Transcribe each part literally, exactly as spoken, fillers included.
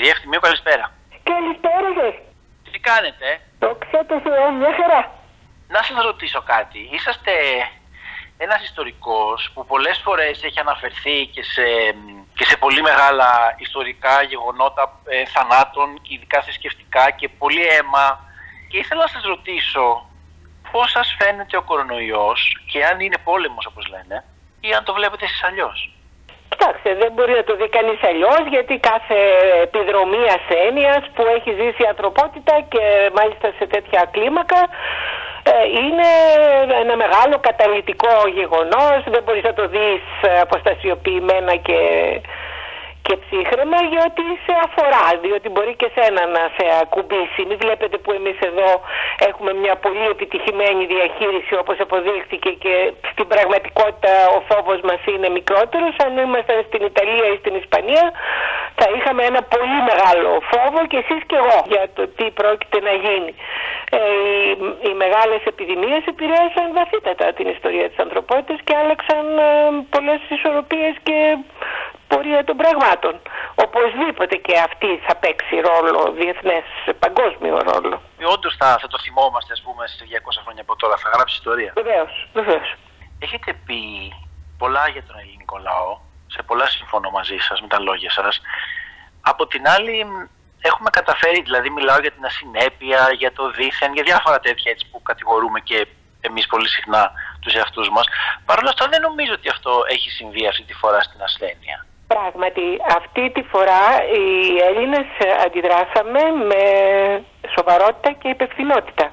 Κυρία Ευθυμίου, καλησπέρα. Καλησπέρα σας. Τι κάνετε? Δόξα τω Θεώ, μια χαρά. Να σας ρωτήσω κάτι. Είσαστε ένας ιστορικός που πολλές φορές έχει αναφερθεί και σε, και σε πολύ μεγάλα ιστορικά γεγονότα ε, θανάτων, ειδικά θρησκευτικά, και πολύ αίμα. Και ήθελα να σας ρωτήσω πώς σας φαίνεται ο κορονοϊός και αν είναι πόλεμος όπως λένε ή αν το βλέπετε εσείς αλλιώς. Κοιτάξτε, δεν μπορεί να το δει κανείς αλλιώς, γιατί κάθε επιδρομή ασθένειας που έχει ζήσει η ανθρωπότητα και μάλιστα σε τέτοια κλίμακα είναι ένα μεγάλο καταλυτικό γεγονός. Δεν μπορείς να το δεις αποστασιοποιημένα και, και ψύχρεμα, γιατί σε αφορά, διότι μπορεί και σένα να σε ακουμπήσει. Μην βλέπετε που εμείς εδώ έχουμε μια πολύ επιτυχημένη διαχείριση, όπως αποδείχθηκε, και στην πραγματικότητα ο φόβος μας είναι μικρότερος. Αν ήμασταν στην Ιταλία ή στην Ισπανία θα είχαμε ένα πολύ μεγάλο φόβο, και εσείς και εγώ, για το τι πρόκειται να γίνει. Ε, οι, οι μεγάλες επιδημίες επηρέασαν βαθύτατα την ιστορία της ανθρωπότητας και άλλαξαν ε, πολλές ισορροπίες και πορεία των πραγμάτων. Οπωσδήποτε και αυτή θα παίξει ρόλο διεθνές, παγκόσμιο ρόλο. Όντως θα, θα το θυμόμαστε, ας πούμε, σε διακόσια χρόνια από τώρα, θα γράψει ιστορία. Βεβαίως, βεβαίως. Έχετε πει πολλά για τον ελληνικό λαό, σε πολλά συμφωνώ μαζί σας με τα λόγια σας. Από την άλλη, έχουμε καταφέρει, δηλαδή μιλάω για την ασυνέπεια, για το δίθεν, για διάφορα τέτοια έτσι που κατηγορούμε και εμείς πολύ συχνά τους εαυτούς μας. Παρ' όλα αυτά δεν νομίζω ότι αυτό έχει συμβεί αυτή τη φορά στην ασθένεια. Πράγματι, αυτή τη φορά οι Έλληνες αντιδράσαμε με σοβαρότητα και υπευθυνότητα.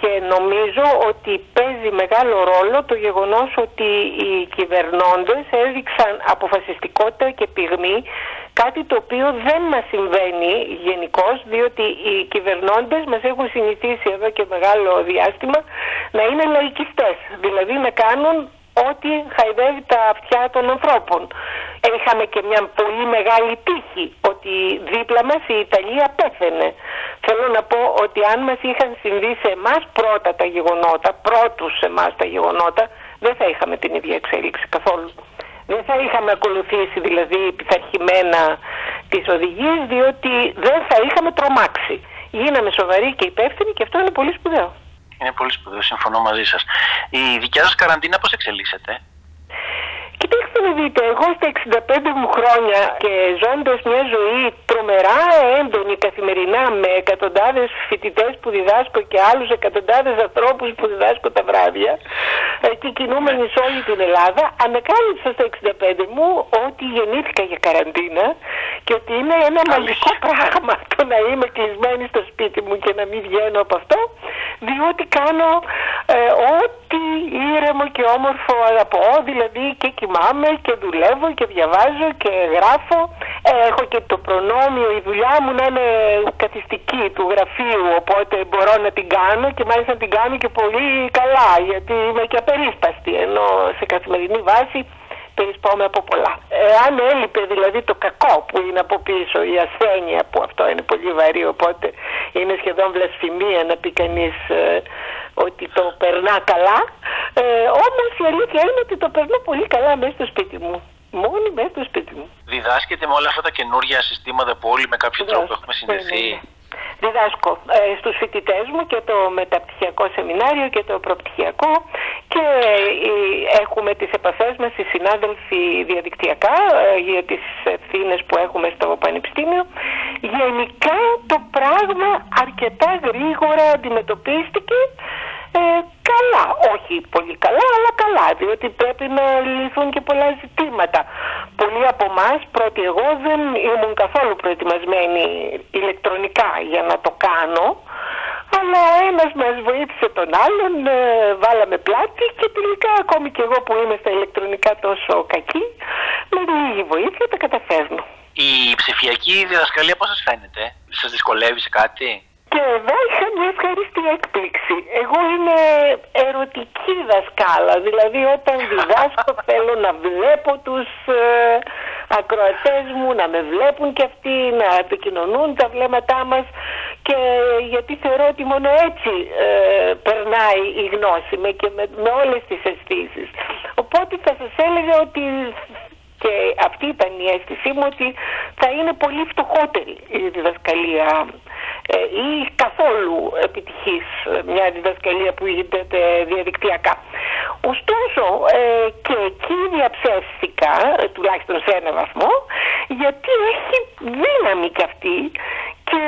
Και νομίζω ότι παίζει μεγάλο ρόλο το γεγονός ότι οι κυβερνώντες έδειξαν αποφασιστικότητα και πυγμή, κάτι το οποίο δεν μας συμβαίνει γενικώς, διότι οι κυβερνώντες μας έχουν συνηθίσει εδώ και μεγάλο διάστημα να είναι λαϊκιστές, δηλαδή να κάνουν ό,τι χαϊδεύει τα αυτιά των ανθρώπων. Είχαμε και μια πολύ μεγάλη τύχη ότι δίπλα μας η Ιταλία πέθαινε. Θέλω να πω ότι αν μας είχαν συμβεί σε εμάς πρώτα τα γεγονότα, πρώτους σε εμάς τα γεγονότα, δεν θα είχαμε την ίδια εξέλιξη καθόλου. Δεν θα είχαμε ακολουθήσει δηλαδή πειθαρχημένα τις οδηγίες, διότι δεν θα είχαμε τρομάξει. Γίναμε σοβαροί και υπεύθυνοι, και αυτό είναι πολύ σπουδαίο. Είναι πολύ σπουδαίο, συμφωνώ μαζί σας. Η δικιά σας καραντίνα πώς εξελίσσεται? Κοιτάξτε να δείτε, εγώ στα εξήντα πέντε μου χρόνια και ζώντας μια ζωή τρομερά έντονη καθημερινά με εκατοντάδες φοιτητές που διδάσκω και άλλους εκατοντάδες ανθρώπους που διδάσκω τα βράδια και κινούμενοι σε όλη την Ελλάδα, ανακάλυψα στα εξήντα πέντε μου ότι γεννήθηκα για καραντίνα και ότι είναι ένα μαγικό πράγμα το να είμαι κλεισμένη στο σπίτι μου και να μην βγαίνω από αυτό, διότι κάνω ε, ό,τι ήρεμο και όμορφο αγαπώ, δηλαδή και κοιμάμαι και δουλεύω και διαβάζω και γράφω. Ε, έχω και το προνόμιο η δουλειά μου να είναι καθιστική του γραφείου, οπότε μπορώ να την κάνω και μάλιστα να την κάνω και πολύ καλά, γιατί είμαι και απερίσπαστη, ενώ σε καθημερινή βάση περισπώμαι από πολλά. Εάν έλειπε δηλαδή το κακό που είναι από πίσω, η ασθένεια, που αυτό είναι πολύ βαρύ, οπότε είναι σχεδόν βλασφημία να πει κανείς ε, ότι το περνά καλά, ε, όμως η αλήθεια είναι ότι το περνώ πολύ καλά μέσα στο σπίτι μου. Μόνοι μέσα στο σπίτι μου. Διδάσκεται με όλα αυτά τα καινούργια συστήματα που όλοι με κάποιο τρόπο έχουμε συνδεθεί. Διδάσκω ε, στους φοιτητές μου και το μεταπτυχιακό σεμινάριο και το προπτυχιακό, και ε, έχουμε τις επαφές μας οι συνάδελφοι διαδικτυακά ε, για τις ευθύνες που έχουμε στο Πανεπιστήμιο. Γενικά το πράγμα αρκετά γρήγορα αντιμετωπίστηκε. Ε, καλά, όχι πολύ καλά, αλλά καλά, διότι πρέπει να λυθούν και πολλά ζητήματα. Πολλοί από εμάς, πρώτοι εγώ, δεν ήμουν καθόλου προετοιμασμένοι ηλεκτρονικά για να το κάνω, αλλά ένας μας βοήθησε τον άλλον, ε, βάλαμε πλάτη και τελικά ακόμη και εγώ που είμαι στα ηλεκτρονικά τόσο κακή, με λίγη βοήθεια τα καταφέρνω. Η ψηφιακή διδασκαλία πώς σας φαίνεται, σας δυσκολεύει σε κάτι? Και εδώ είχα μια ευχαριστή έκπληξη. Εγώ είμαι ερωτική δασκάλα, δηλαδή όταν διδάσκω θέλω να βλέπω τους ε, ακροατές μου, να με βλέπουν και αυτοί, να επικοινωνούν τα βλέμματά μας, και γιατί θεωρώ ότι μόνο έτσι ε, περνάει η γνώση με, και με, με όλες τις αισθήσεις. Οπότε θα σας έλεγα ότι... και αυτή ήταν η αίσθησή μου, ότι θα είναι πολύ φτωχότερη η διδασκαλία ε, ή καθόλου επιτυχής μια διδασκαλία που γίνεται διαδικτυακά. Ωστόσο ε, και εκεί διαψεύστηκα, τουλάχιστον σε ένα βαθμό, γιατί έχει δύναμη κι αυτή και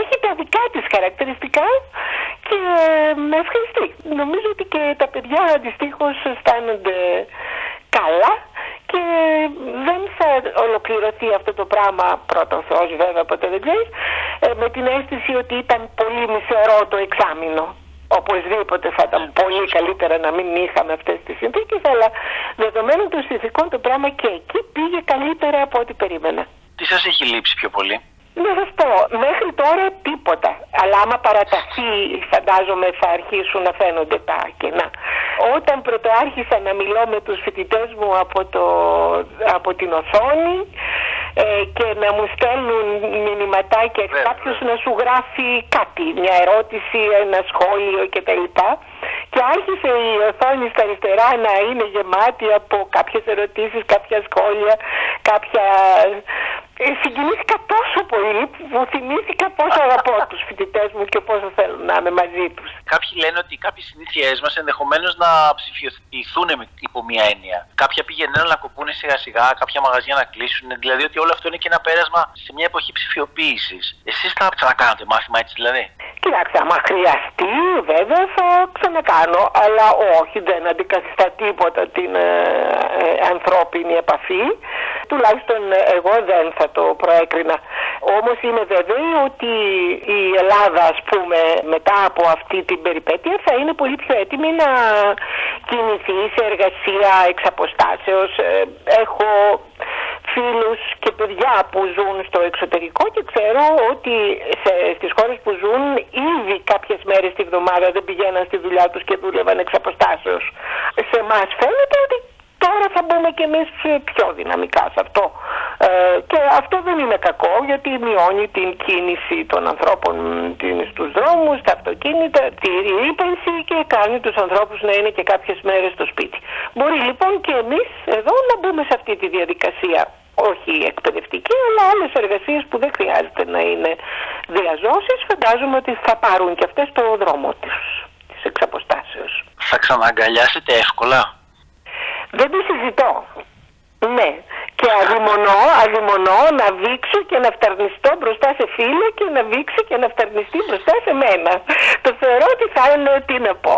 έχει τα δικά της χαρακτηριστικά και με ευχαριστεί. Νομίζω ότι και τα παιδιά αντιστοίχως αισθάνονται καλά και δεν θα ολοκληρωθεί αυτό το πράγμα, πρώτον Θεός βέβαια, ποτέ δεν ξέρεις, με την αίσθηση ότι ήταν πολύ μισερό το εξάμηνο. Οπωσδήποτε θα ήταν πολύ καλύτερα να μην είχαμε αυτές τις συνθήκες, αλλά δεδομένων των συνθηκών το πράγμα και εκεί πήγε καλύτερα από ό,τι περίμενα. Τι σας έχει λείψει πιο πολύ? Να σας πω, μέχρι τώρα τίποτα, αλλά άμα παραταθεί φαντάζομαι θα αρχίσουν να φαίνονται τα κενά. Όταν πρωτοάρχισα να μιλώ με τους φοιτητές μου από, το, από την οθόνη ε, και να μου στέλνουν μηνυματάκια, κάποιος να σου γράφει κάτι, μια ερώτηση, ένα σχόλιο κτλ. Και άρχισε η οθόνη στα αριστερά να είναι γεμάτη από κάποιες ερωτήσεις, κάποια σχόλια, κάποια... Ε, συγκινήθηκα τόσο πολύ που θυμήθηκα πόσο αγαπώ τους φοιτητές μου και πόσο θέλω να είμαι μαζί τους. Κάποιοι λένε ότι κάποιες συνήθειές μας ενδεχομένως να ψηφιοποιηθούν υπό μία έννοια. Κάποια πηγαίνουν να κοπούν σιγά σιγά, κάποια μαγαζιά να κλείσουν. Δηλαδή ότι όλο αυτό είναι και ένα πέρασμα σε μια εποχή ψηφιοποίησης. Εσείς θα ξανακάνετε μάθημα έτσι δηλαδή? Κοιτάξτε, άμα χρειαστεί βέβαια θα ξανακάνω, αλλά όχι, δεν αντικαθιστά τίποτα την ε, ε, ανθρώπινη επαφή. Τουλάχιστον εγώ δεν θα το προέκρινα. Όμως είμαι βέβαιη ότι η Ελλάδα, ας πούμε, μετά από αυτή την περιπέτεια θα είναι πολύ πιο έτοιμη να κινηθεί σε εργασία εξ αποστάσεως. Έχω φίλους και παιδιά που ζουν στο εξωτερικό και ξέρω ότι σε, στις χώρες που ζουν ήδη κάποιες μέρες τη βδομάδα δεν πηγαίναν στη δουλειά τους και δούλευαν εξ αποστάσεως. Σε εμάς φαίνεται ότι τώρα θα μπούμε και εμείς πιο δυναμικά σε αυτό. Ε, και αυτό δεν είναι κακό, γιατί μειώνει την κίνηση των ανθρώπων στους δρόμους, τα αυτοκίνητα, τη ρήπανση και κάνει τους ανθρώπους να είναι και κάποιες μέρες στο σπίτι. Μπορεί λοιπόν και εμείς εδώ να μπούμε σε αυτή τη διαδικασία, όχι εκπαιδευτική, αλλά άλλες εργασίες που δεν χρειάζεται να είναι διαζώσεις, φαντάζομαι ότι θα πάρουν και αυτές το δρόμο τους, της εξαποστάσεως. Θα ξαναγκαλιάσετε εύκολα? Δεν το συζητώ. Ναι. Και αδειμονώ, αδειμονώ να βήξω και να φταρνιστώ μπροστά σε φίλο και να βήξει και να φταρνιστεί μπροστά σε μένα. Το θεωρώ ότι θα είναι τι να πω.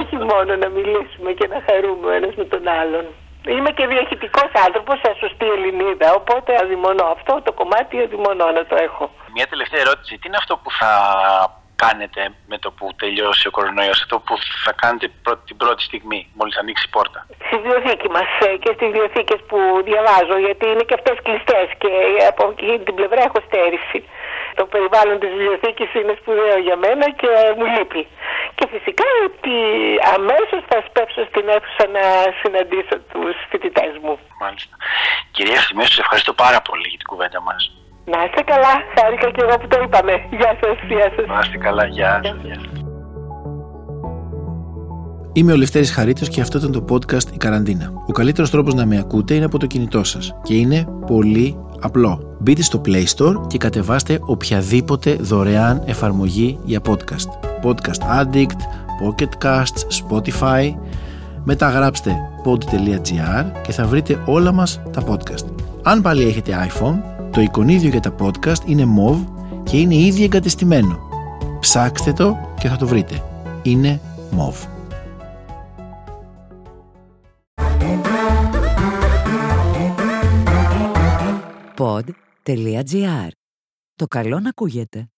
Όχι μόνο να μιλήσουμε και να χαρούμε ο ένας με τον άλλον. Είμαι και διαχειτικός άνθρωπος, σαν σωστή Ελληνίδα, οπότε αδειμονώ. Αυτό το κομμάτι αδειμονώ να το έχω. Μια τελευταία ερώτηση. Τι είναι αυτό που θα κάνετε με το που τελειώσει ο κορονοϊός, αυτό που θα κάνετε πρώτη, την πρώτη στιγμή, μόλις ανοίξει η πόρτα? Στη βιβλιοθήκη μας και στις βιβλιοθήκες που διαβάζω, γιατί είναι και αυτές κλειστές και από την πλευρά έχω στέρηση. Το περιβάλλον της βιβλιοθήκης είναι σπουδαίο για μένα και μου λείπει. Και φυσικά ότι αμέσως θα σπέψω στην αίθουσα να συναντήσω τους φοιτητές μου. Μάλιστα. Κυρία Σημείσου, σας ευχαριστώ πάρα πολύ για την κουβέντα μας. Να είστε καλά, χάρηκα και εγώ που το είπαμε. Γεια σας, γεια σας. Να είστε καλά, γεια σας. Είμαι ο Λευτέρης Χαρίτος και αυτό ήταν το podcast «Η Καραντίνα». Ο καλύτερος τρόπος να με ακούτε είναι από το κινητό σας και είναι πολύ απλό. Μπείτε στο Play Store και κατεβάστε οποιαδήποτε δωρεάν εφαρμογή για podcast. Podcast Addict, Pocket Casts, Spotify. Μετά γράψτε pod.gr και θα βρείτε όλα μας τα podcast. Αν πάλι έχετε iPhone, το εικονίδιο για τα podcast είναι μοβ και είναι ήδη εγκατεστημένο. Ψάξτε το και θα το βρείτε. Είναι μοβ. pod.gr. Το καλό να ακούγεται.